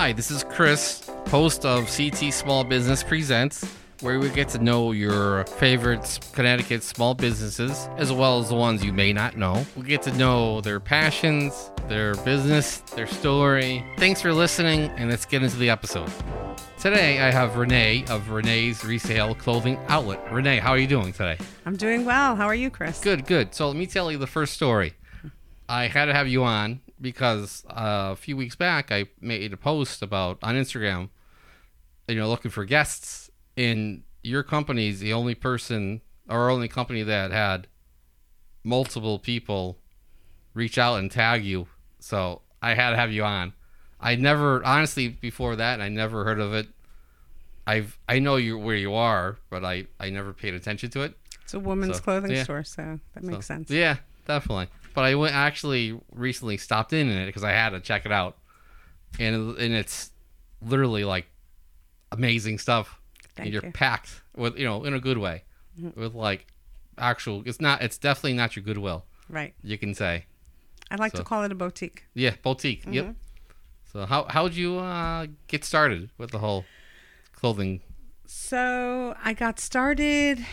Hi, this is Chris, host of CT Small Business Presents, where we get to know your favorite Connecticut small businesses, as well as the ones you may not know. We get to know their passions, their business, their story. Thanks for listening, and let's get into the episode. Today, I have Renee of Renee's Resale Clothing Outlet. Renee, how are you doing today? I'm doing well. How are you, Chris? Good. So let me tell you the first story. I had to have you on because a few weeks back I made a post on Instagram, looking for guests, and your company's the only person or only company that had multiple people reach out and tag you. So I had to have you on. I never, honestly, before that, I never heard of it. I know you where you are, but I never paid attention to it. It's a woman's clothing store, so that makes sense. Yeah, definitely. But I recently stopped in it because I had to check it out, and it's literally like amazing stuff. You're packed with in a good way, mm-hmm. with like actual. It's definitely not your Goodwill, right? You can say. I like to call it a boutique. Yeah, boutique. Mm-hmm. Yep. So how'd you get started with the whole clothing? So I got started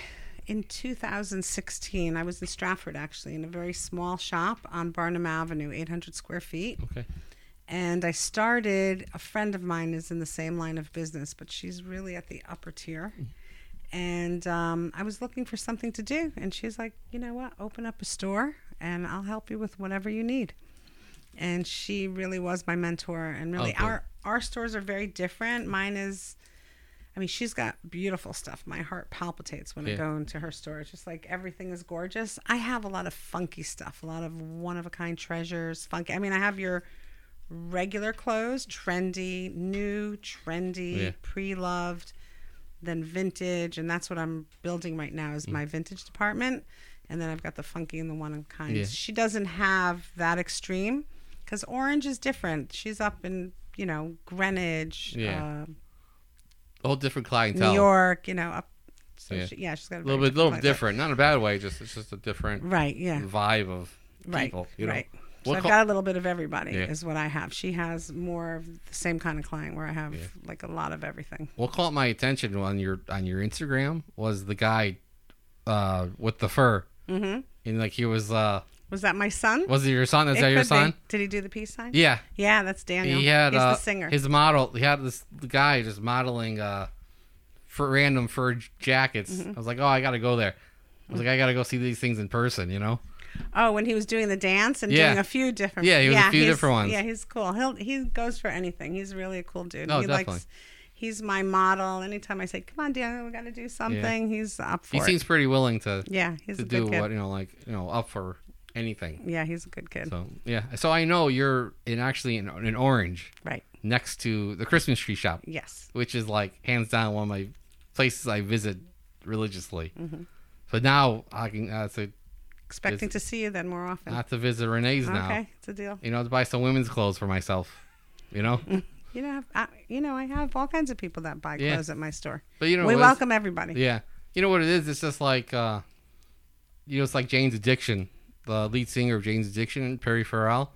in 2016, I was in Stratford, actually, in a very small shop on Barnum Avenue, 800 square feet. Okay. And I started, a friend of mine is in the same line of business, but she's really at the upper tier. And I was looking for something to do. And she's like, you know what, open up a store and I'll help you with whatever you need. And she really was my mentor. And really, our stores are very different. Mine is... she's got beautiful stuff. My heart palpitates when I go into her store. It's just like everything is gorgeous. I have a lot of funky stuff, a lot of one-of-a-kind treasures, funky. I have your regular clothes, trendy, pre-loved, then vintage. And that's what I'm building right now is my vintage department. And then I've got the funky and the one-of-a-kind. Yeah. She doesn't have that extreme because Orange is different. She's up in, Greenwich, whole different clientele. New York, up. So she's got a little bit different, not in a bad way. It's just a different vibe of people. Right, right. So I've got a little bit of everybody is what I have. She has more of the same kind of client where I have like a lot of everything. What caught my attention on your Instagram was the guy with the fur, mm-hmm. and like he was. Was that my son? Was it your son? Is that your son? Did he do the peace sign? Yeah. Yeah, that's Daniel. He's the singer. His model. He had this guy just modeling for random fur jackets. Mm-hmm. I was like, I got to go there. I was like, I got to go see these things in person, Oh, when he was doing the dance and doing a few different. Yeah, he was a few different ones. Yeah, he's cool. He goes for anything. He's really a cool dude. Oh, definitely. He's my model. Anytime I say, come on, Daniel, we got to do something, he's up for it. He seems pretty willing to he's to do what, kid. Up for anything. Yeah, he's a good kid. So I know you're in Orange, right next to the Christmas tree shop, yes, which is like hands down one of my places I visit religiously. Mm-hmm. So now I can expecting to see you then more often. Not to visit Renee's now. Okay, it's a deal. To buy some women's clothes for myself. I have all kinds of people that buy clothes at my store. But we welcome everybody. Yeah, what it is. It's just like it's like Jane's Addiction. The lead singer of Jane's Addiction, Perry Farrell,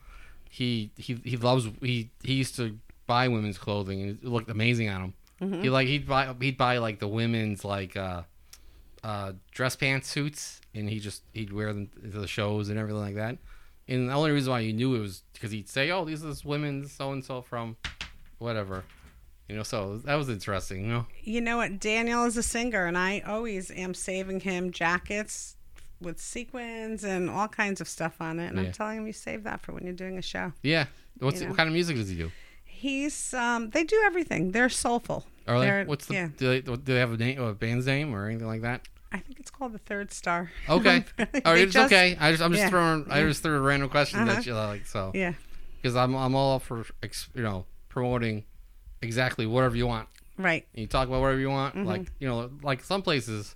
he used to buy women's clothing and it looked amazing on him. Mm-hmm. He'd buy like the women's dress pantsuits and he'd wear them to the shows and everything like that. And the only reason why you knew it was because he'd say, "Oh, these are this women's so and so from whatever." So that was interesting. You know what? Daniel is a singer, and I always am saving him jackets with sequins and all kinds of stuff on it, and I'm telling him you save that for when you're doing a show. Yeah, what kind of music does he do? He's they do everything. They're soulful. Are they? Do they have a band's name or anything like that? I think it's called the Third Star. Okay, okay. I just threw a random question at you like so. Yeah, because I'm all for promoting exactly whatever you want. Right. And you talk about whatever you want, mm-hmm. like some places.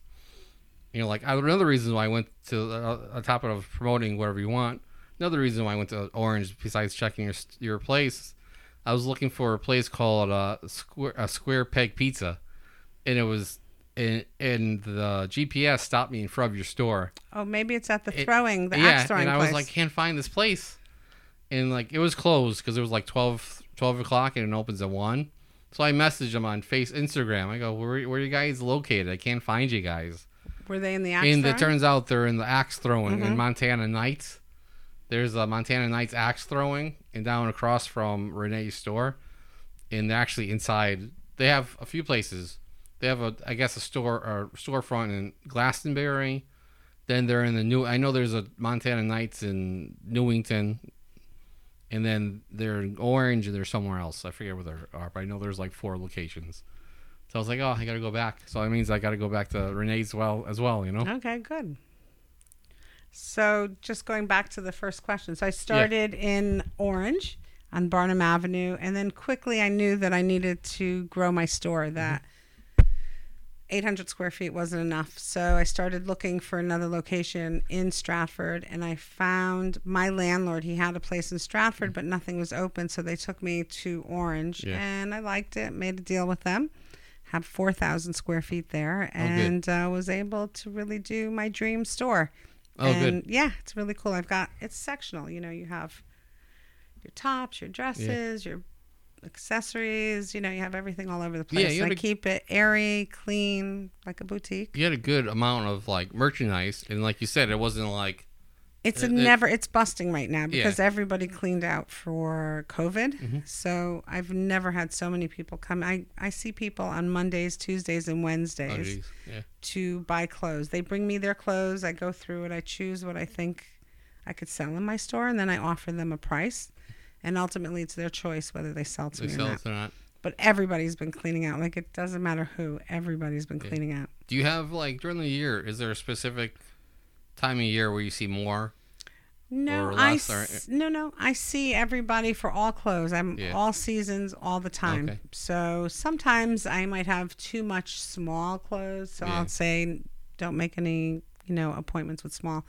Another reason why I went to a topic of promoting whatever you want. Another reason why I went to Orange, besides checking your place, I was looking for a place called Square Peg Pizza, and it was, and the GPS stopped me in front of your store. Oh, maybe it's at the axe throwing place. Yeah, and I was like, can't find this place, and like it was closed because it was like 12 o'clock and it opens at 1. So I messaged them on Instagram. I go, where are you guys located? I can't find you guys. Were they in the axe throwing? And it turns out they're in the axe throwing in Montana Knights. There's a Montana Knights axe throwing, and down across from Renee's store. And they're actually inside. They have a few places. They have a store or storefront in Glastonbury. Then they're in I know there's a Montana Knights in Newington. And then they're in Orange and they're somewhere else. I forget where they are, but I know there's like 4 locations. So I was like, oh, I got to go back. So that means I got to go back to Renee's as well, you know? Okay, good. So just going back to the first question. So I started in Orange on Barnum Avenue. And then quickly I knew that I needed to grow my store, that 800 square feet wasn't enough. So I started looking for another location in Stratford, and I found my landlord. He had a place in Stratford, but nothing was open. So they took me to Orange, and I liked it, made a deal with them, had 4,000 square feet there, and was able to really do my dream store. Oh, and good. Yeah, it's really cool. It's sectional. You know, you have your tops, your dresses, your accessories, you know, you have everything all over the place. Yeah, I keep it airy, clean, like a boutique. You had a good amount of like merchandise, and like you said, it wasn't like it's busting right now because everybody cleaned out for COVID. So I've never had so many people come. I see people on Mondays, Tuesdays, and Wednesdays to buy clothes. They bring me their clothes, I go through it, I choose what I think I could sell in my store, and then I offer them a price. And ultimately, it's their choice whether they sell to me or not. But everybody's been cleaning out. Like, it doesn't matter who. Everybody's been cleaning out. Do you have, like, during the year, is there a specific time of year where you see more? No, I see everybody for all clothes. I'm all seasons, all the time. Okay. So sometimes I might have too much small clothes. So I'll say, don't make any, you know, appointments with small.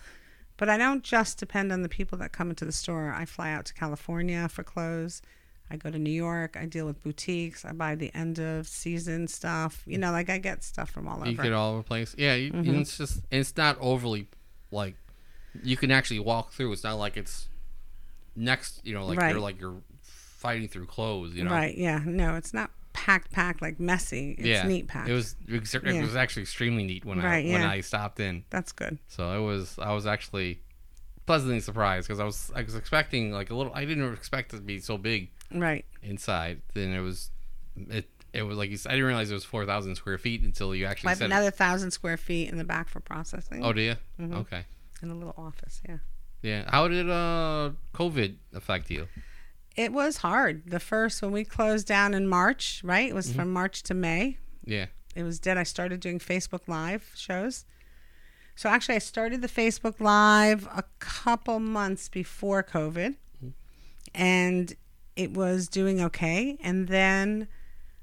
But I don't just depend on the people that come into the store. I fly out to California for clothes. I go to New York. I deal with boutiques. I buy the end of season stuff. You know, like I get stuff from all over. You get all over the place. Yeah, and it's just, it's not overly, like, you can actually walk through. It's not like it's next, you know, like you're fighting through clothes, you know. Right, yeah. No, it's not packed, like messy. It's neat packed. It was actually extremely neat when I stopped in. That's good. So I was actually pleasantly surprised because I was expecting like a little. I didn't expect it to be so big. Right. Inside, then it was like you said, I didn't realize it was 4,000 square feet until you actually said another 1,000 square feet in the back for processing. Oh, do you? Mm-hmm. Okay. In a little office, yeah. Yeah. How did COVID affect you? It was hard. When we closed down in March, right? It was from March to May. Yeah. It was dead. I started doing Facebook Live shows. So actually, I started the Facebook Live a couple months before COVID. And it was doing okay. And then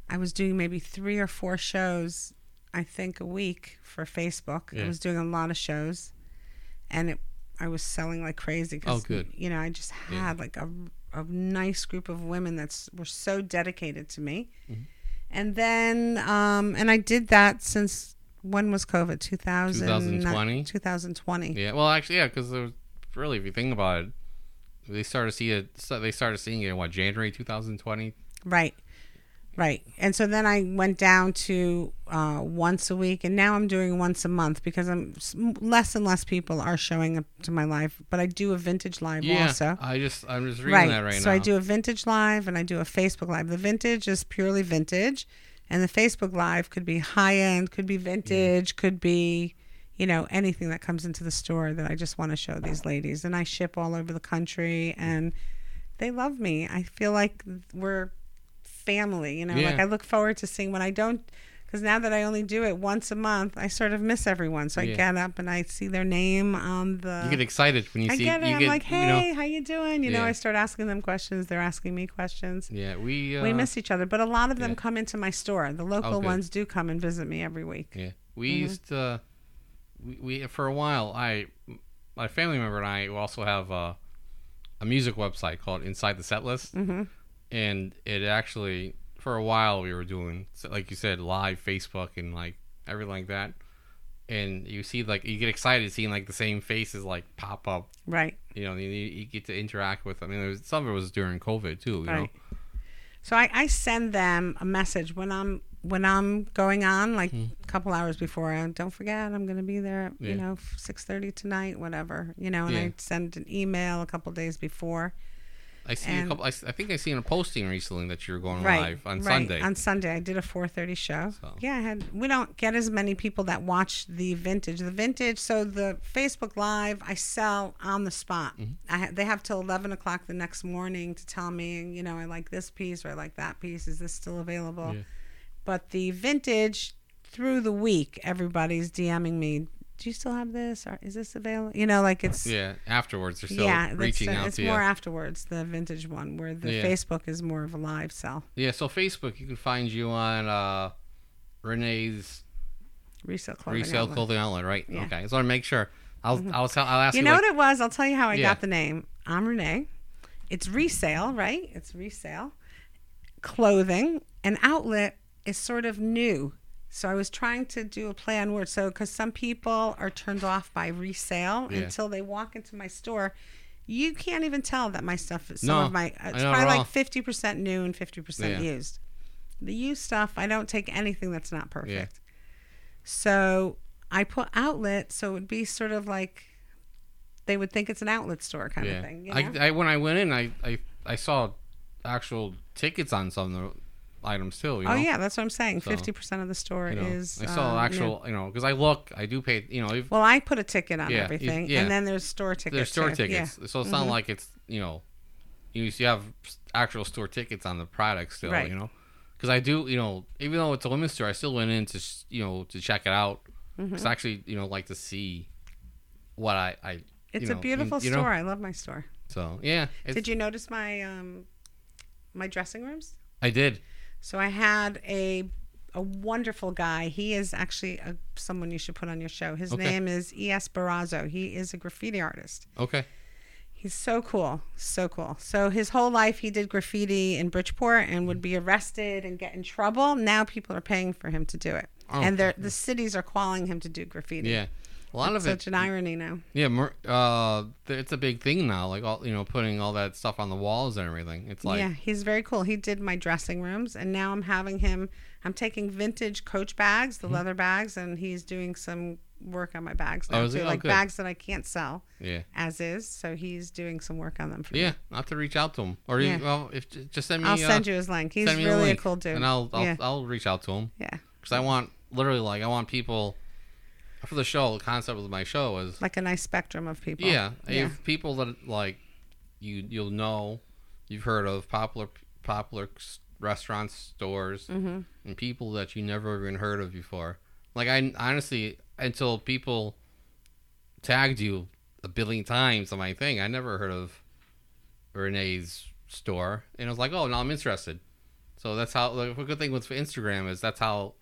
I was doing maybe 3 or 4 shows, I think, a week for Facebook. Yeah. I was doing a lot of shows. And I was selling like crazy. 'Cause, you know, I just had like a nice group of women that were so dedicated to me. And then, and I did that since, when was COVID? 2020. Yeah. Well, actually, yeah. 'Cause really, if you think about it, they started seeing it in what, January, 2020. Right. Right. And so then I went down to once a week, and now I'm doing once a month because I'm less and less people are showing up to my live, but I do a vintage live also. Yeah, I'm just reading that right now. So I do a vintage live and I do a Facebook live. The vintage is purely vintage, and the Facebook live could be high end, could be vintage, could be, you know, anything that comes into the store that I just want to show these ladies. And I ship all over the country, and they love me. I feel like we're family, you know, like I look forward to seeing when I don't, because now that I only do it once a month, I sort of miss everyone. So I get up and I see their name on the. You get excited when you see. I'm like, hey, how you doing? You know, I start asking them questions. They're asking me questions. Yeah, we miss each other, but a lot of them come into my store. The local ones do come and visit me every week. Yeah, we used to. We for a while, my family member and I also have a music website called Inside the Setlist. And it actually, for a while, we were doing, like you said, live Facebook and like everything like that. And you see, like, you get excited seeing like the same faces like pop up. Right. You know, you get to interact with them. I mean, some of it was during COVID too. You know? So I send them a message when I'm going on, like a couple hours before. Don't forget, I'm going to be there. At, you know, 6:30 tonight, whatever. You know, and I send an email a couple days before. I think I seen a posting recently that you're going live on Sunday. On Sunday, I did a 4:30 show. So. Yeah, we don't get as many people that watch the vintage. So the Facebook Live, I sell on the spot. Mm-hmm. They have till 11 o'clock the next morning to tell me, you know, I like this piece or I like that piece. Is this still available? Yeah. But the vintage through the week, everybody's DMing me. Do you still have this? Or is this available? You know, like it's... Yeah, afterwards. They're still reaching out to you. It's more afterwards, the vintage one, where the Facebook is more of a live sell. Yeah, so Facebook, you can find you on Renee's Resale Clothing Outlet, right? Yeah. Okay, so I want to make sure. I'll ask you. You know what it was? I'll tell you how I got the name. I'm Renee. It's resale, right? It's resale. Clothing. An outlet is sort of new. So I was trying to do a play on words. So, because some people are turned off by resale until they walk into my store. You can't even tell that my stuff is it's probably like 50% new and 50% used. The used stuff, I don't take anything that's not perfect. Yeah. So I put outlet, so it would be sort of like they would think it's an outlet store kind of thing. You know? I when I went in, I saw actual tickets on some of the items too, you know? Oh yeah, that's what I'm saying. So, 50% of the store is I saw actual new. You know, because I do pay, you know, I put a ticket on everything and then there's store tickets so it's not like it's, you know, you have actual store tickets on the products still, you know, because I do, you know, even though it's a women's store, I still went in to to check it out. It's actually, you know, like to see what I it's a beautiful store. I love my store. So yeah, did you notice my my dressing rooms? I did. So I had a wonderful guy. He is actually someone you should put on your show. His name is E.S. Barrazzo. He is a graffiti artist. Okay. He's so cool. So cool. So his whole life he did graffiti in Bridgeport and would be arrested and get in trouble. Now people are paying for him to do it. Oh, and the cities are calling him to do graffiti. Yeah. A lot of it. Such an irony now. Yeah. It's a big thing now. Like, all, you know, putting all that stuff on the walls and everything. It's like. Yeah, he's very cool. He did my dressing rooms. And now I'm taking vintage Coach bags, the leather bags, and he's doing some work on my bags now too. Like bags that I can't sell as is. So he's doing some work on them for me. Yeah. I'll have to reach out to him. Or just send me. I'll send you his link. He's really a cool dude. And I'll reach out to him. Yeah. Because I want people. For the show, the concept of my show is like a nice spectrum of people. Yeah, you have people that like you'll know, you've heard of popular restaurants, stores, and people that you never even heard of before. Like I honestly, until people tagged you a billion times on my thing, I never heard of Renee's store, and I was like, oh, now I'm interested. So that's how. Like, a good thing with Instagram is that's how.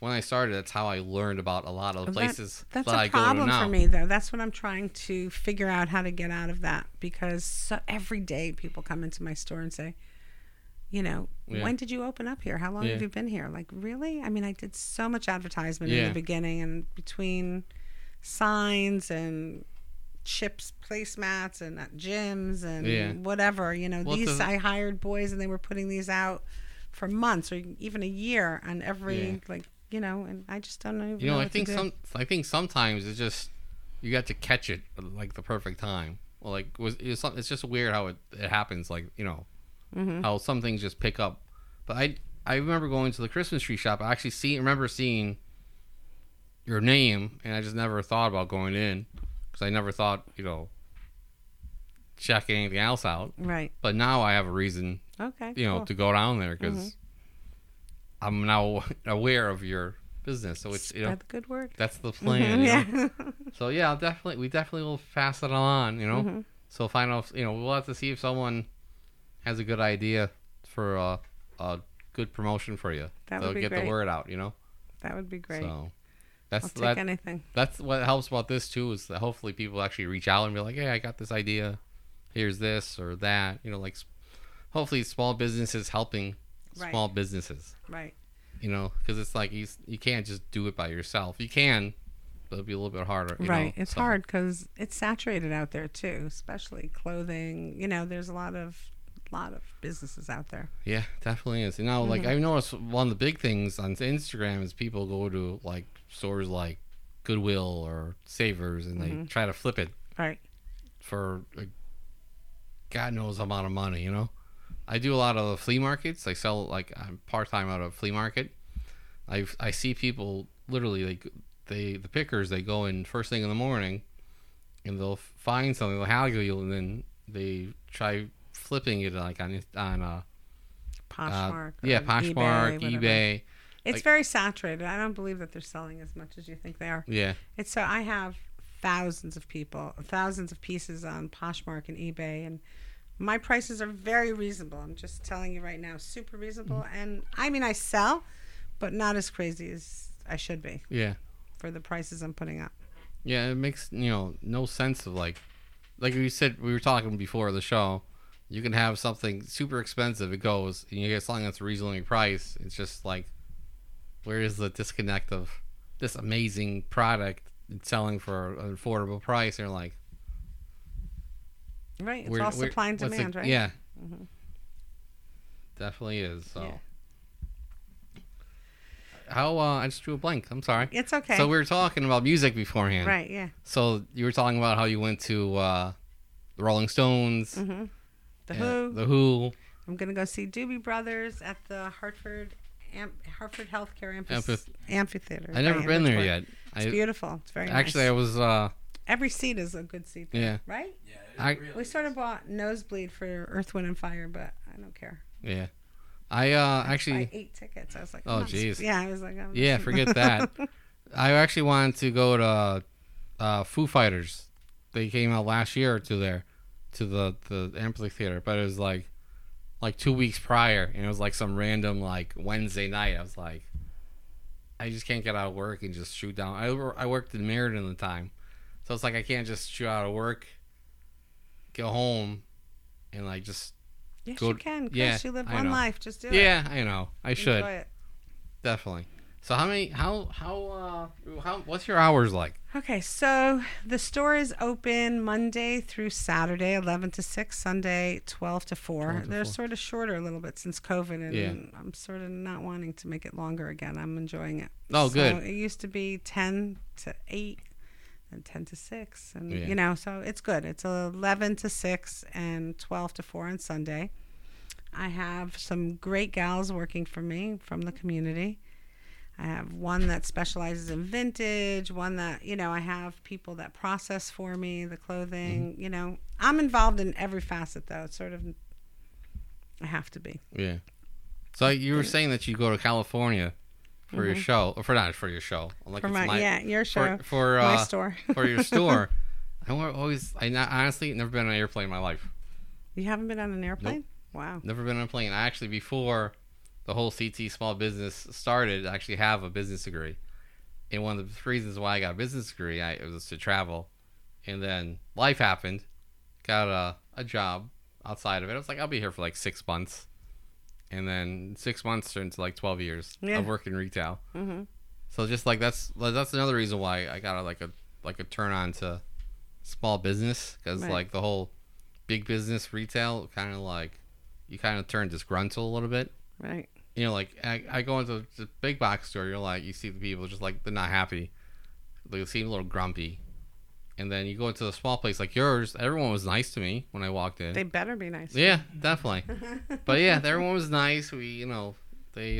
When I started, that's how I learned about a lot of the places that I go to now. That's a problem for me, though. That's what I'm trying to figure out how to get out of that, because every day people come into my store and say, you know, when did you open up here? How long have you been here? Like, really? I mean, I did so much advertisement in the beginning, and between signs and chips, placemats, and gyms and whatever. You know, I hired boys, and they were putting these out for months or even a year on every, you know, and I just don't know. You know, I think sometimes it's just you got to catch it like the perfect time. Well, like it's just weird how it happens. Like, you know, how some things just pick up. But I remember going to the Christmas tree shop. I actually remember seeing your name, and I just never thought about going in because I never thought, you know, checking anything else out. Right. But now I have a reason. Okay. You know, to go down there because. I'm now aware of your business, so it's, you know, that's a good word. That's the plan. So yeah, we definitely will pass it on. You know, so find out. You know, we'll have to see if someone has a good idea for a good promotion for you. That would be great. Get the word out. You know, that would be great. So I'll take anything. That's what helps about this too, is that hopefully people actually reach out and be like, hey, I got this idea. Here's this or that. You know, like hopefully small businesses helping. Small businesses, right? You know, because it's like you can't just do it by yourself. You can, that'll be a little bit harder. You know, it's hard because it's saturated out there too, especially clothing. You know, there's a lot of businesses out there. Yeah, definitely is. You know, like I've noticed one of the big things on Instagram is people go to like stores like Goodwill or Savers and they try to flip it for like, God knows amount of money. You know, I do a lot of the flea markets. I sell like I'm part time out of a flea market. I see people literally like the pickers, they go in first thing in the morning and they'll find something, they'll haggle you, and then they try flipping it like on Poshmark. Poshmark, eBay. It's like, very saturated. I don't believe that they're selling as much as you think they are. Yeah. It's so I have thousands of pieces on Poshmark and eBay, and my prices are very reasonable. I'm just telling you right now, super reasonable. And I mean, I sell, but not as crazy as I should be. Yeah. For the prices I'm putting up. Yeah, it makes, you know, no sense of like we said, we were talking before the show, you can have something super expensive, it goes, and you get something that's a reasonable price. It's just like, where is the disconnect of this amazing product selling for an affordable price? And you're like, right, it's all supply and demand, right? Yeah. Mm-hmm. Definitely is, so. Yeah. How I just drew a blank. I'm sorry. It's okay. So we were talking about music beforehand. Right, yeah. So you were talking about how you went to the Rolling Stones. Mm-hmm. The Who. I'm going to go see Doobie Brothers at the Hartford Healthcare Amphitheater. I've never been there yet. It's beautiful. It's very nice. Actually, I was... Every seat is a good seat. There, yeah. Right? Yeah. We sort of bought nosebleed for Earth, Wind, and Fire, but I don't care. Yeah. I actually buy 8 tickets. I was like, oh jeez. Yeah, I was like, oh, yeah, forget that. I actually wanted to go to Foo Fighters. They came out last year or two there to the amphitheater, but it was like 2 weeks prior, and it was like some random like Wednesday night. I was like, I just can't get out of work and just shoot down. I worked in Meriden at the time, so it's like I can't just shoot out of work, go home, and like just. Yes, you can. Yes, you live one life. Just do it. Yeah, I know. I should. Enjoy it. Definitely. So how many? How? What's your hours like? Okay, so the store is open Monday through Saturday, 11 to 6. Sunday, 12 to 4. They're sort of shorter a little bit since COVID, and I'm sort of not wanting to make it longer again. I'm enjoying it. Oh, so good. It used to be 10 to 8, and 10 to 6, and you know, so it's good. It's 11 to 6 and 12 to 4 on Sunday. I have some great gals working for me from the community. I have one that specializes in vintage, one that, you know, I have people that process for me the clothing. You know, I'm involved in every facet though. It's sort of, I have to be. Yeah. So you were saying that you go to California. For your show, or not for your show. Like for your show, for my store, for your store. Honestly never been on an airplane in my life. You haven't been on an airplane? Nope. Wow. Never been on a plane. I actually, before the whole CT small business started, I actually have a business degree, and one of the reasons why I got a business degree, it was to travel, and then life happened. Got a job outside of it. I was like, I'll be here for like 6 months. And then 6 months turned to like 12 years of working retail. So just like that's another reason why I got like a turn on to small business, because like the whole big business retail kind of like you kind of turn disgruntled a little bit. Right. You know, like I go into the big box store, you're like you see the people just like they're not happy, they seem a little grumpy. And then you go into a small place like yours, everyone was nice to me when I walked in. They better be nice. Yeah, definitely. But yeah, everyone was nice. We, you know, they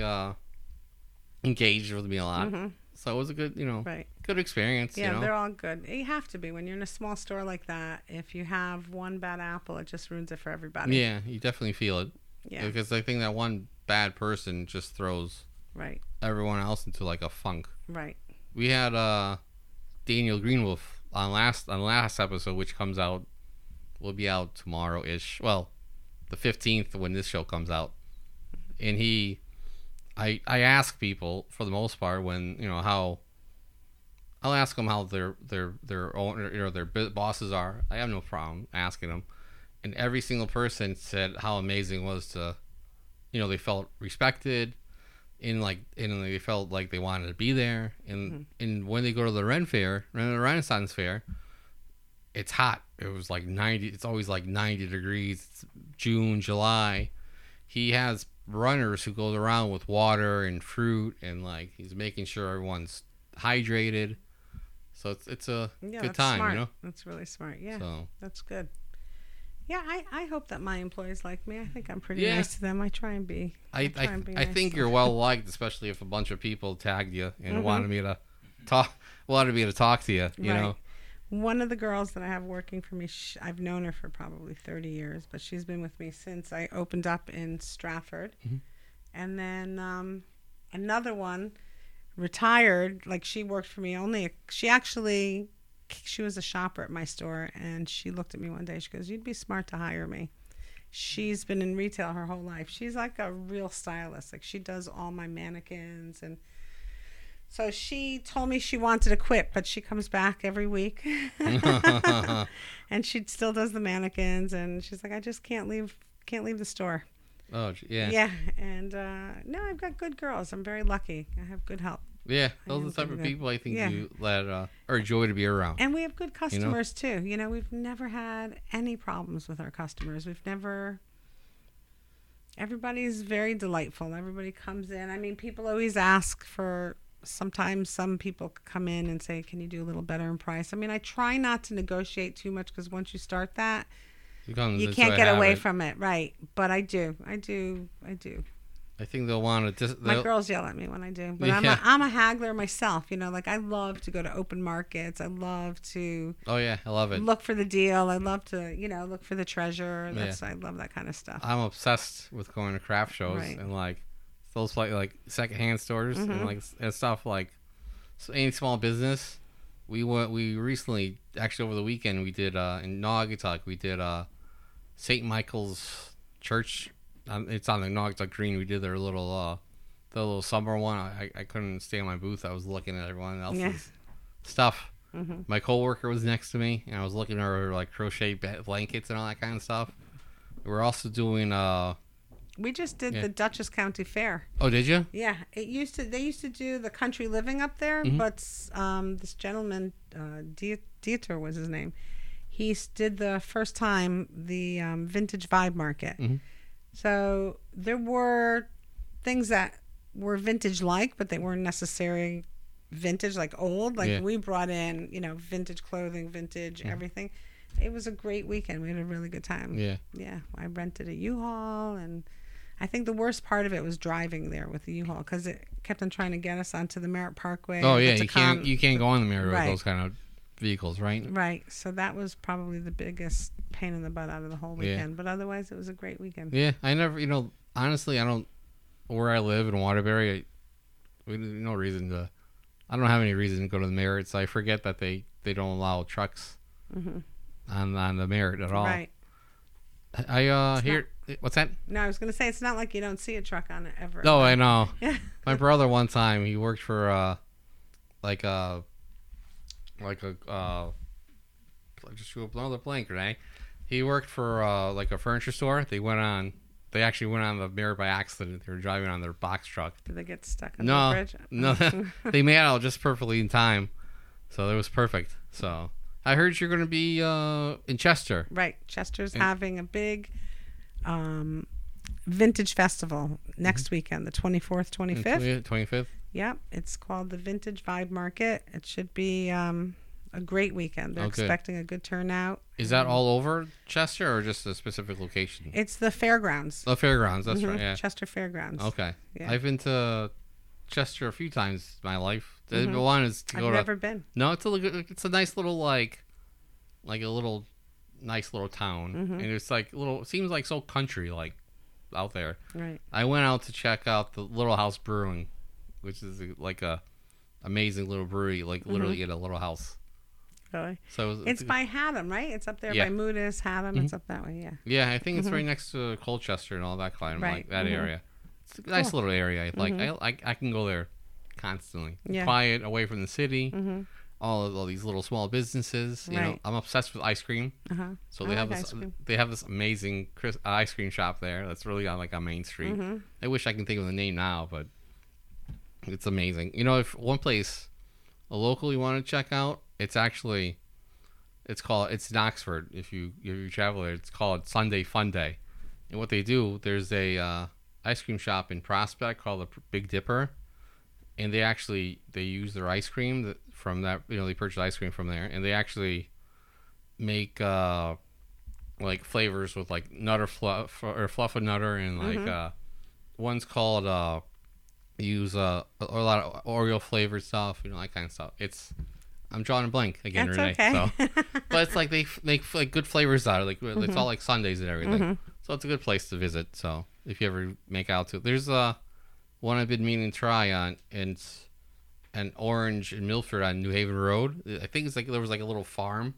engaged with me a lot. So it was a good, you know, good experience. Yeah, you know? They're all good. You have to be. When you're in a small store like that, if you have one bad apple, it just ruins it for everybody. Yeah, you definitely feel it. Yeah. Because I think that one bad person just throws everyone else into like a funk. Right. We had Daniel Greenwolf on last episode, which comes out, will be out tomorrow ish. Well, the 15th when this show comes out, and I ask people for the most part when you know how. I'll ask them how their owner or their bosses are. I have no problem asking them, and every single person said how amazing it was to, you know, they felt respected, and they felt like they wanted to be there. And and when they go to the Renaissance Fair, it's hot. It was like 90. It's always like 90 degrees. It's June, July. He has runners who goes around with water and fruit, and like he's making sure everyone's hydrated. So it's a good time, smart. You know. That's really smart. Yeah, so. That's good. Yeah, I hope that my employees like me. I think I'm pretty nice to them. I try and be. I think you're well liked, especially if a bunch of people tagged you and wanted me to talk to you. You know, one of the girls that I have working for me, I've known her for probably 30 years, but she's been with me since I opened up in Stratford, and then another one retired. Like she worked for me only. She was a shopper at my store, and she looked at me one day. She goes, "You'd be smart to hire me." She's been in retail her whole life. She's like a real stylist. Like she does all my mannequins. And so she told me she wanted to quit, but she comes back every week and she still does the mannequins. And she's like, "I just can't leave the store." Oh yeah. Yeah. And no, I've got good girls. I'm very lucky. I have good help. Yeah, those are the type of people I think that are a joy to be around. And we have good customers, too. You know, we've never had any problems with our customers. Everybody's very delightful. Everybody comes in. I mean, people always ask sometimes some people come in and say, "Can you do a little better in price?" I mean, I try not to negotiate too much because once you start that, you can't get away from it. Right. But I do. I think they'll want to... My girls yell at me when I do. But yeah. I'm a haggler myself, you know. Like, I love to go to open markets. I love to... Oh, yeah. I love it. Look for the deal. I love to, you know, look for the treasure. I love that kind of stuff. I'm obsessed with going to craft shows and, like, those, like secondhand stores and, like, and stuff. Like, so any small business, we recently... Actually, over the weekend, we did... in Naugatuck, we did St. Michael's church... it's on the Naugatuck Green. We did their little, summer one. I couldn't stay in my booth. I was looking at everyone else's stuff. Mm-hmm. My coworker was next to me, and I was looking at her like crochet blankets and all that kind of stuff. We're also doing. We just did the Dutchess County Fair. Oh, did you? Yeah, they used to do the country living up there, but this gentleman, Dieter was his name. He did the first time the Vintage Vibe Market. Mm-hmm. So there were things that were vintage-like, but they weren't necessarily vintage, like old. Like we brought in, you know, vintage clothing, vintage everything. It was a great weekend. We had a really good time. Yeah. Yeah. I rented a U-Haul, and I think the worst part of it was driving there with the U-Haul because it kept on trying to get us onto the Merritt Parkway. Oh, yeah. You can't go on the Merritt with those kind of vehicles, right? Right. So that was probably the biggest pain in the butt out of the whole weekend, but otherwise it was a great weekend. Yeah, I never, you know, honestly, I don't, where I live in Waterbury, I don't have any reason to go to the Merritt, so I forget that they don't allow trucks on the Merritt at all. Right. What's that? No, I was going to say, it's not like you don't see a truck on it ever. No, I know. My brother one time, he worked for, I just threw up another blank, right? He worked for like a furniture store. They actually went on the Merritt by accident. They were driving on their box truck. Did they get stuck on the bridge? No, they made it out just perfectly in time. So it was perfect. So I heard you're going to be in Chester. Right. Chester's having a big vintage festival next weekend, the 24th, 25th. 25th. Yep. It's called the Vintage Vibe Market. It should be... a great weekend. They're expecting a good turnout. Is that all over Chester or just a specific location? It's the fairgrounds. The fairgrounds, that's right. Yeah. Chester fairgrounds. Okay. Yeah. I've been to Chester a few times in my life. The one is to I've never been. No, it's a nice little nice little town, and it's like little. Seems like so country like out there. Right. I went out to check out the Little House Brewing, which is like a amazing little brewery, like literally in a little house. Really? So it's by Haddam, right? It's up there by Moodus, Haddam. It's up that way, yeah. Yeah, I think it's right next to Colchester and all that kind of like that area. It's a nice little area. I can go there constantly. Yeah. Quiet, away from the city. All these little small businesses. You know, I'm obsessed with ice cream. So they have this amazing ice cream shop there that's really on Main Street. I wish I can think of the name now, but It's amazing. You know, if one place, a local you want to check out, it's actually, it's in Oxford. If you travel there, it's called Sunday Fun Day. And what they do, there's a ice cream shop in Prospect called the Big Dipper, and they use their ice cream from that. You know, they purchase ice cream from there, and they actually make like flavors with like Nutter Fluff or Fluff and Nutter, and like one's called a lot of Oreo flavored stuff. You know, that kind of stuff. I'm drawing a blank again, Renee. Okay. So, but it's like they make like good flavors out of like it's all like sundaes and everything. Mm-hmm. So it's a good place to visit. So if you ever make out to, there's one I've been meaning to try on, and it's an Orange in Milford on New Haven Road. I think it's like there was like a little farm.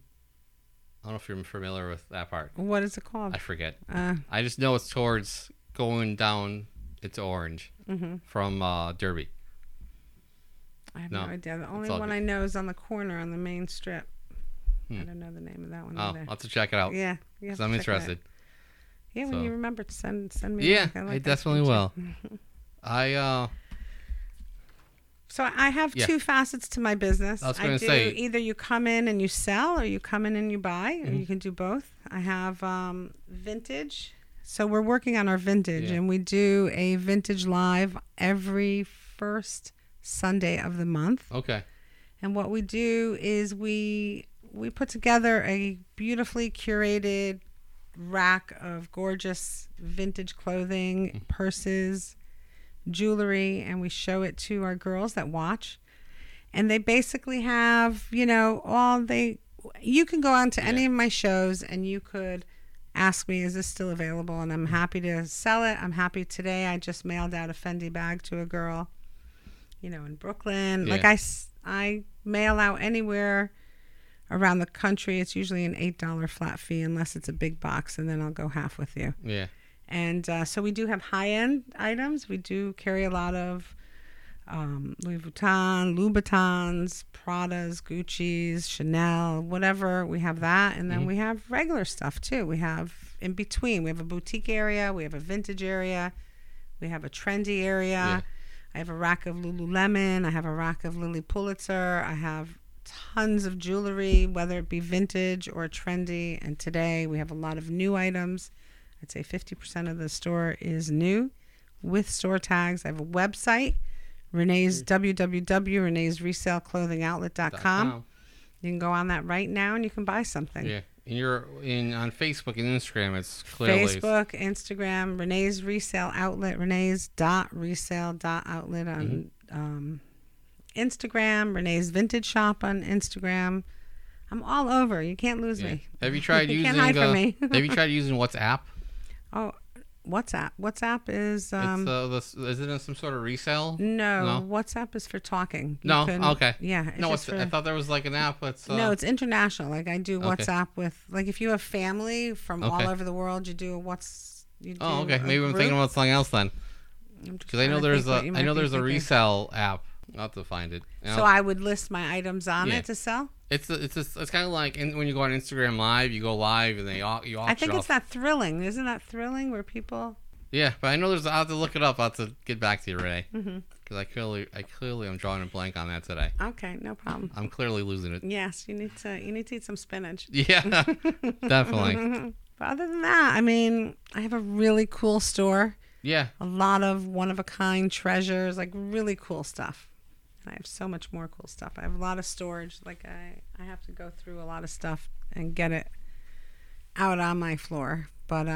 I don't know if you're familiar with that part. What is it called? I forget. I just know it's towards going down. It's Orange from Derby. I have no idea. The only one good I know is on the corner on the main strip. I don't know the name of that one either. I'll have to check it out. Yeah. Because I'm interested. Yeah, so, when you remember, send me. Yeah, I definitely will. So I have two facets to my business. I was going to say. Either you come in and you sell, or you come in and you buy, or you can do both. I have vintage. So we're working on our vintage, and we do a vintage live every first Sunday of the month. Okay. And what we do is we put together a beautifully curated rack of gorgeous vintage clothing, purses, jewelry, and we show it to our girls that watch. And they basically have, you know, you can go on to any of my shows and you could ask me, is this still available? And I'm happy to sell it. I'm happy today. I just mailed out a Fendi bag to a girl, you know, in Brooklyn. Yeah. Like I mail out anywhere around the country. It's usually an $8 flat fee unless it's a big box, and then I'll go half with you. Yeah. And so we do have high-end items. We do carry a lot of Louis Vuitton, Louboutins, Pradas, Gucci's, Chanel, whatever. We have that. And then we have regular stuff, too. We have in between. We have a boutique area. We have a vintage area. We have a trendy area. Yeah. I have a rack of Lululemon. I have a rack of Lilly Pulitzer. I have tons of jewelry, whether it be vintage or trendy. And today we have a lot of new items. I'd say 50% of the store is new with store tags. I have a website, Renee's, www.reneesresaileclothingoutlet.com. You can go on that right now and you can buy something. Yeah. And you're on Facebook and Instagram. It's clearly Facebook, Instagram, Renee's Resale Outlet, Renee's.resale.outlet on Instagram, Renee's Vintage Shop on Instagram. I'm all over. You can't lose me. Have you tried using? Can't hide from me. Have you tried using WhatsApp? Oh, WhatsApp. WhatsApp is. Is it in some sort of resale? No, WhatsApp is for talking. Okay. Yeah. No, I thought there was like an app. No, it's international. Like I do WhatsApp with, like, if you have family from all over the world, you do a WhatsApp. Oh, okay. Maybe I'm thinking about something else then. Because I know there's a resale app. I'll have to find it. So I would list my items on it to sell? It's kind of like when you go on Instagram Live, you go live and you auction off. I think it's that thrilling. Isn't that thrilling where people... Yeah, but I know I'll have to look it up. I'll have to get back to you, Renee. Because I clearly am drawing a blank on that today. Okay, no problem. I'm clearly losing it. Yes, you need to eat some spinach. Yeah, definitely. But other than that, I mean, I have a really cool store. Yeah. A lot of one-of-a-kind treasures, like really cool stuff. I have so much more cool stuff. I have a lot of storage. Like I have to go through a lot of stuff and get it out on my floor. But I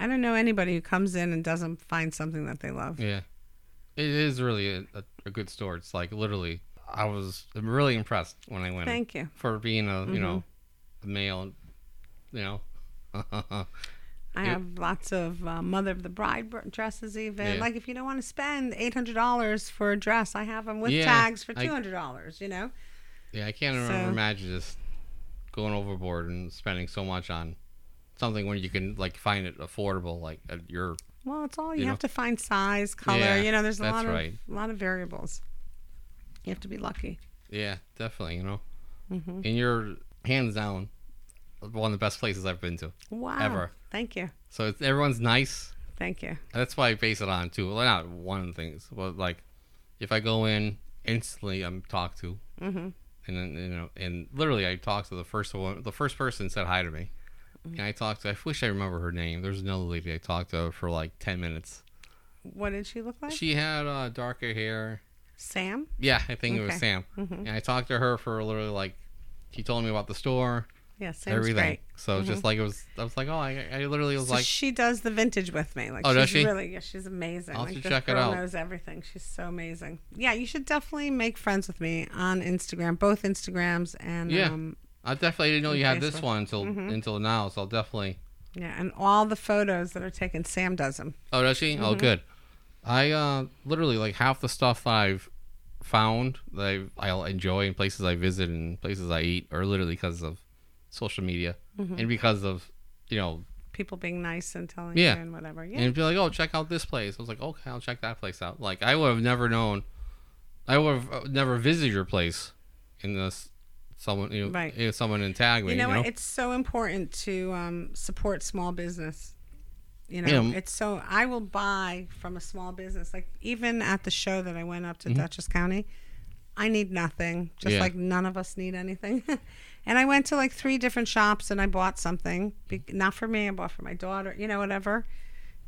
don't know anybody who comes in and doesn't find something that they love. Yeah, it is really a good store. It's like literally, I was really impressed when I went. Thank you for being a male. You know. I have lots of Mother of the Bride dresses even. Yeah. Like if you don't want to spend $800 for a dress, I have them with tags for $200, you know? Yeah, I can't imagine just going overboard and spending so much on something when you can like find it affordable. Like it's all you have to find size, color. Yeah, you know, there's a lot of variables. You have to be lucky. Yeah, definitely, you know? And you're hands down one of the best places I've been to. Wow. Ever. Thank you. So everyone's nice. Thank you. That's why I base it on too. Well, not one of the things, but like if I go in instantly, I'm talked to, mm-hmm. and then, you know, and literally I talked to the first one. The first person said hi to me, mm-hmm. and I talked to. I wish I remember her name. There's another lady I talked to for like 10 minutes. What did she look like? She had darker hair. Sam? Yeah, I think it was Sam. Mm-hmm. And I talked to her for literally like, she told me about the store. Yeah, Sam's everything. Great. So mm-hmm. just like it was, I was like, oh, I literally was so like. She does the vintage with me. Like, oh, does she? Really, yeah, she's amazing. I'll have to check it out. She knows everything. She's so amazing. Yeah, you should definitely make friends with me on Instagram, both Instagrams and. Yeah, I definitely didn't know you had this one until now, so I'll definitely. Yeah, and all the photos that are taken, Sam does them. Oh, does she? Mm-hmm. Oh, good. I literally like half the stuff that I've found that I'll enjoy in places I visit and places I eat are literally because of social media mm-hmm. and because of, you know, people being nice and telling you and whatever. Yeah. And be like, oh, check out this place. I was like, okay, I'll check that place out. Like I would have never known, I would have never visited your place in this. Someone, you know, if someone in tag me. You know what? It's so important to support small business. You know, it's so I will buy from a small business. Like even at the show that I went up to mm-hmm. Dutchess County, I need nothing. Just like none of us need anything. And I went to like 3 different shops and I bought something. Not for me. I bought for my daughter. You know, whatever.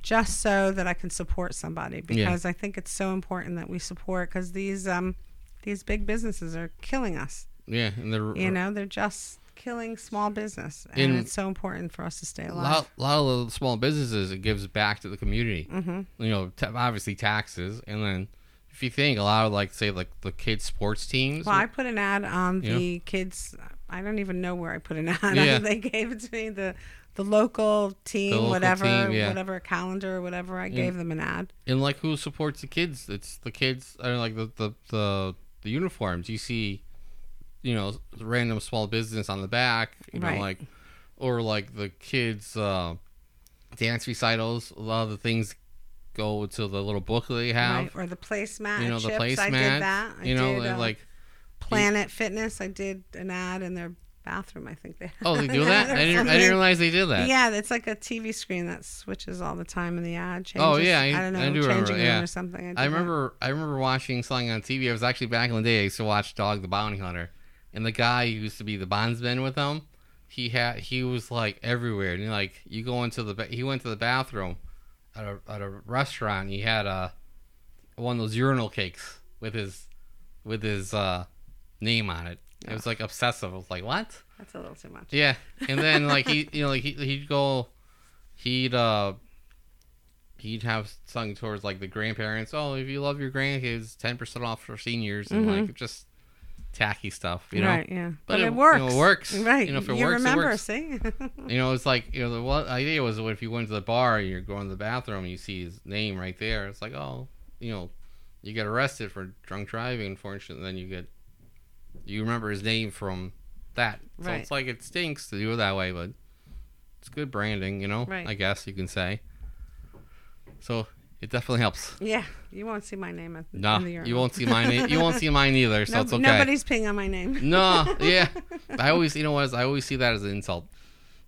Just so that I can support somebody because I think it's so important that we support because these big businesses are killing us. Yeah, and they're just killing small business, and it's so important for us to stay alive. A lot of the small businesses, it gives back to the community. Mm-hmm. You know, obviously taxes, and then if you think a lot of like say like the kids sports teams. Well, I put an ad on the kids. I don't even know where I put an ad. Yeah. They gave it to me the local team, whatever calendar, whatever. I gave them an ad. And like who supports the kids? It's the kids. I mean, like the uniforms you see. You know, random small business on the back, you know, like, or like the kids' dance recitals. A lot of the things go to the little booklet they have, or the placemat. You know, the placemat. I did that. I did Planet Fitness. I did an ad in their bathroom. I think they. Oh, they do that? I didn't realize they did that. Yeah, it's like a TV screen that switches all the time, and the ad changes. Oh yeah, I don't know, I do remember. Yeah, or something. I remember watching something on TV. I was actually back in the day. I used to watch Dog the Bounty Hunter. And the guy who used to be the bondsman with him, he was like everywhere. And like you go into he went to the bathroom at a restaurant. He had one of those urinal cakes with his name on it. Yeah. It was like obsessive. I was like, what? That's a little too much. Yeah. And then like he'd have something towards like the grandparents. Oh, if you love your grandkids, 10% off for seniors, and mm-hmm. like just. Tacky stuff, you know. Right, yeah. But it works. You know, it works. Right. You know, if it works, remember, it works. See? You know, it's like, you know, the idea was if you went to the bar and you're going to the bathroom and you see his name right there, it's like, oh, you know, you get arrested for drunk driving, unfortunately, and then you remember his name from that. So it's like it stinks to do it that way, but it's good branding, you know, I guess you can say. So it definitely helps. Yeah, you won't see my name at in the urinal. You won't see my name. You won't see mine either, so it's okay. Nobody's pinging on my name. No, yeah. I always see that as an insult,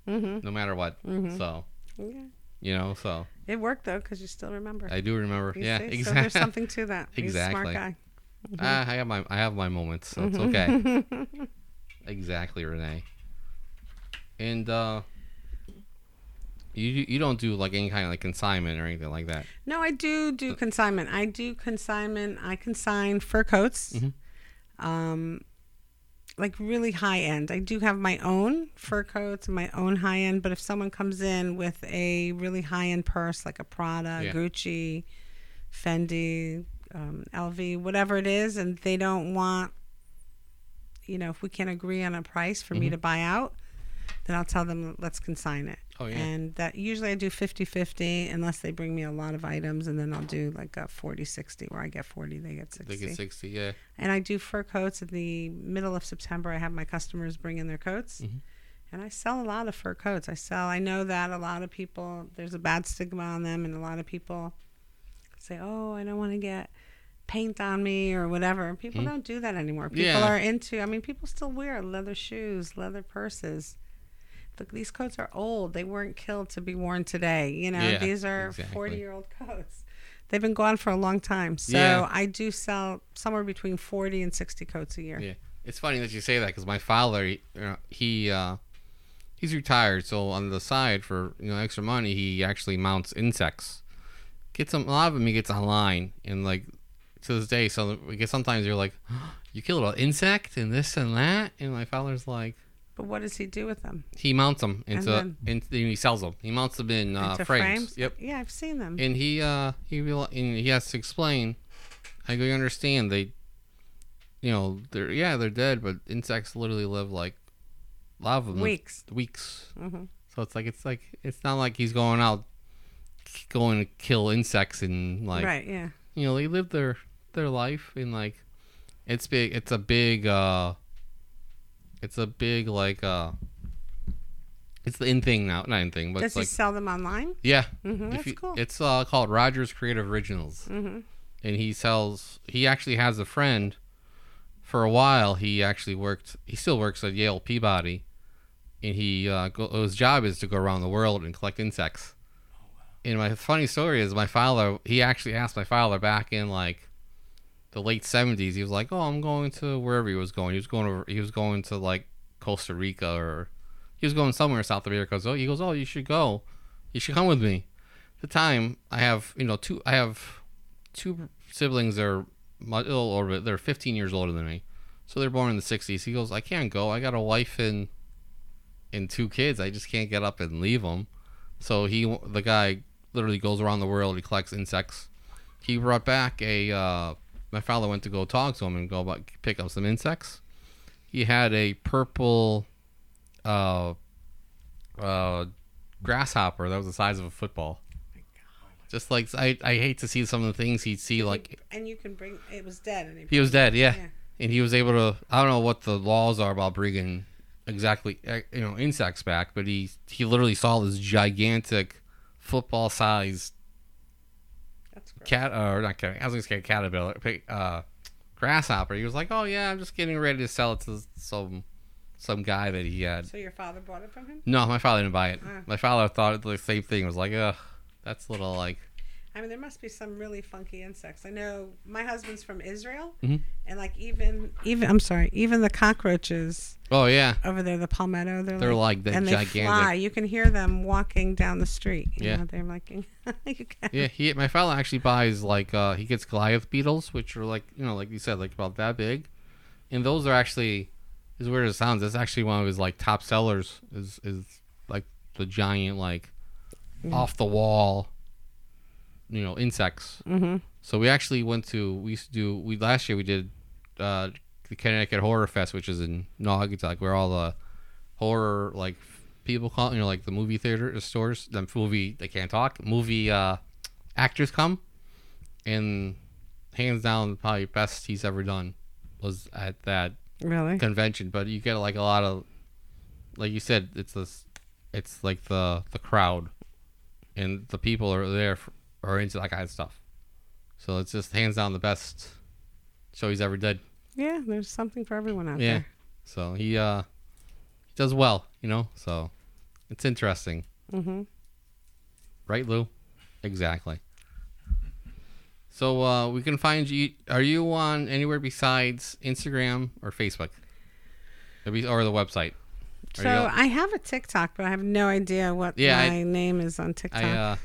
mm-hmm. no matter what. Mm-hmm. So, yeah. You know, so it worked though because you still remember. I do remember. Yeah, exactly. So there's something to that. Exactly. He's a smart guy. Mm-hmm. I have my moments, so it's okay. Exactly, Renee. And. You don't do like any kind of like consignment or anything like that. No, I do consignment. I do consignment. I consign fur coats, mm-hmm. Like really high end. I do have my own fur coats and my own high end. But if someone comes in with a really high end purse, like a Prada, Gucci, Fendi, LV, whatever it is, and they don't want, you know, if we can't agree on a price for mm-hmm. me to buy out, then I'll tell them let's consign it. Oh, yeah. And that usually I do 50-50 unless they bring me a lot of items, and then I'll do like a 40-60 where I get 40, they get 60. They get 60, yeah. And I do fur coats in the middle of September. I have my customers bring in their coats, mm-hmm. and I sell a lot of fur coats. I know that a lot of people, there's a bad stigma on them, and a lot of people say, oh, I don't want to get paint on me or whatever. People mm-hmm. don't do that anymore. People are into, I mean, people still wear leather shoes, leather purses. These coats are old. They weren't killed to be worn today. You know, these are 40-year-old coats. They've been gone for a long time. So yeah. I do sell somewhere between 40 and 60 coats a year. Yeah. It's funny that you say that because my father, he's retired. So on the side for extra money, he actually mounts insects. A lot of them he gets online and like to this day. So sometimes you're like, oh, you killed an insect and this and that. And my father's like. But what does he do with them? He mounts them and he sells them. He mounts them in frames. Yep. Yeah, I've seen them. And he has to explain. I go, you understand they. They're dead, but insects literally live like a lot of them weeks. Mm-hmm. So it's like it's not like he's going to kill insects and like right, yeah. They live their life and like it's big. It's a big it's the in thing now, not in thing, but does he sell them online? Yeah, mm-hmm, that's cool. It's called Roger's Creative Originals, mm-hmm. and he actually has a friend. For a while, he still works at Yale Peabody, and his job is to go around the world and collect insects. Oh, wow. And my funny story is he actually asked my father back in like the late 70s, he was like, oh, I'm going to wherever he was going. He was going to like Costa Rica or he was going somewhere in South America. So he goes, oh, you should go. You should come with me. At the time, I have two siblings that are they're 15 years older than me, so they're born in the 60s. He goes, I can't go. I got a wife and two kids. I just can't get up and leave them. So the guy literally goes around the world. He collects insects. He brought back my father went to go talk to him and pick up some insects. He had a purple grasshopper that was the size of a football. Just like I hate to see some of the things he'd see, like. And you can bring. It was dead. He was dead, yeah. And he was able to. I don't know what the laws are about bringing exactly, insects back, but he literally saw this gigantic, football-sized. That's gross. Grasshopper. He was like, oh yeah, I'm just getting ready to sell it to some guy that he had. So your father bought it from him? No, my father didn't buy it. My father thought the same thing. It was like, ugh. That's a little like. I mean, there must be some really funky insects. I know my husband's from Israel, mm-hmm. and like even the cockroaches. Oh yeah. Over there, the palmetto. They're like the gigantic. They fly. You can hear them walking down the street. They're like. Yeah, my fellow actually buys like he gets Goliath beetles, which are like like you said, like about that big, and those are actually, as weird as it sounds, that's actually one of his like top sellers is like the giant like. Mm-hmm. Off the wall, insects. Mm-hmm. So we actually last year we did the Connecticut Horror Fest, which is in Naugatuck, where all the horror like people call like the movie theater stores, them movie they can't talk movie actors come, and hands down probably best he's ever done was at that convention. But you get like a lot of, like you said, it's like the crowd. And the people are there are into that kind of stuff. So it's just hands down the best show he's ever did. Yeah, there's something for everyone out there. So he does well, so it's interesting. Mm-hmm. Right, Lou? Exactly. So we can find you. Are you on anywhere besides Instagram or Facebook? Or the website? So I have a TikTok, but I have no idea what my name is on TikTok.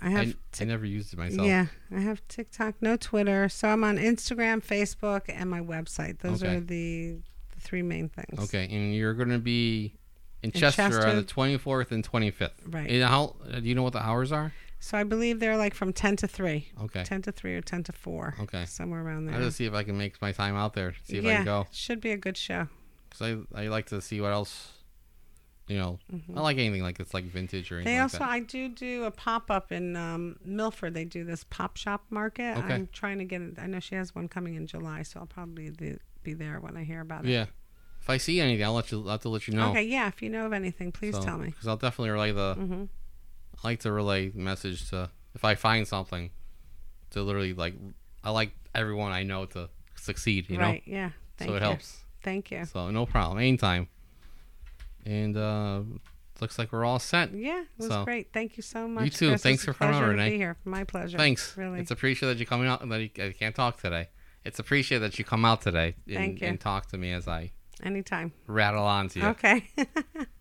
I never used it myself. Yeah, I have TikTok, no Twitter. So I'm on Instagram, Facebook, and my website. Those are the three main things. Okay, and you're going to be in Chester on the 24th and 25th. Right. And how, do you know what the hours are? So I believe they're like from 10 to 3. Okay. 10 to 3 or 10 to 4. Okay. Somewhere around there. I'll just see if I can make my time out there. See if I can go. It should be a good show. Because I like to see what else... mm-hmm. I like anything like it's like vintage or anything. They also, like that. I do a pop up in Milford. They do this pop shop market. Okay. I'm trying to get it. I know she has one coming in July, so I'll probably be there when I hear about it. Yeah, if I see anything, I'll let you know. Okay, yeah. If you know of anything, please tell me. Because I'll definitely relay the. Mm-hmm. I like to relay the message to if I find something, to literally like I like everyone I know to succeed. Right. Yeah. Thank you. So it helps. Thank you. So no problem. Anytime. And looks like we're all set. Yeah, it was great. Thank you so much. You too. Chris. Thanks for coming over, Renee. To be here. My pleasure. Thanks. Really. It's appreciated that you coming out. I can't talk today. It's appreciated that you come out today and talk to me as I rattle on to you. Okay.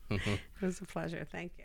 It was a pleasure. Thank you.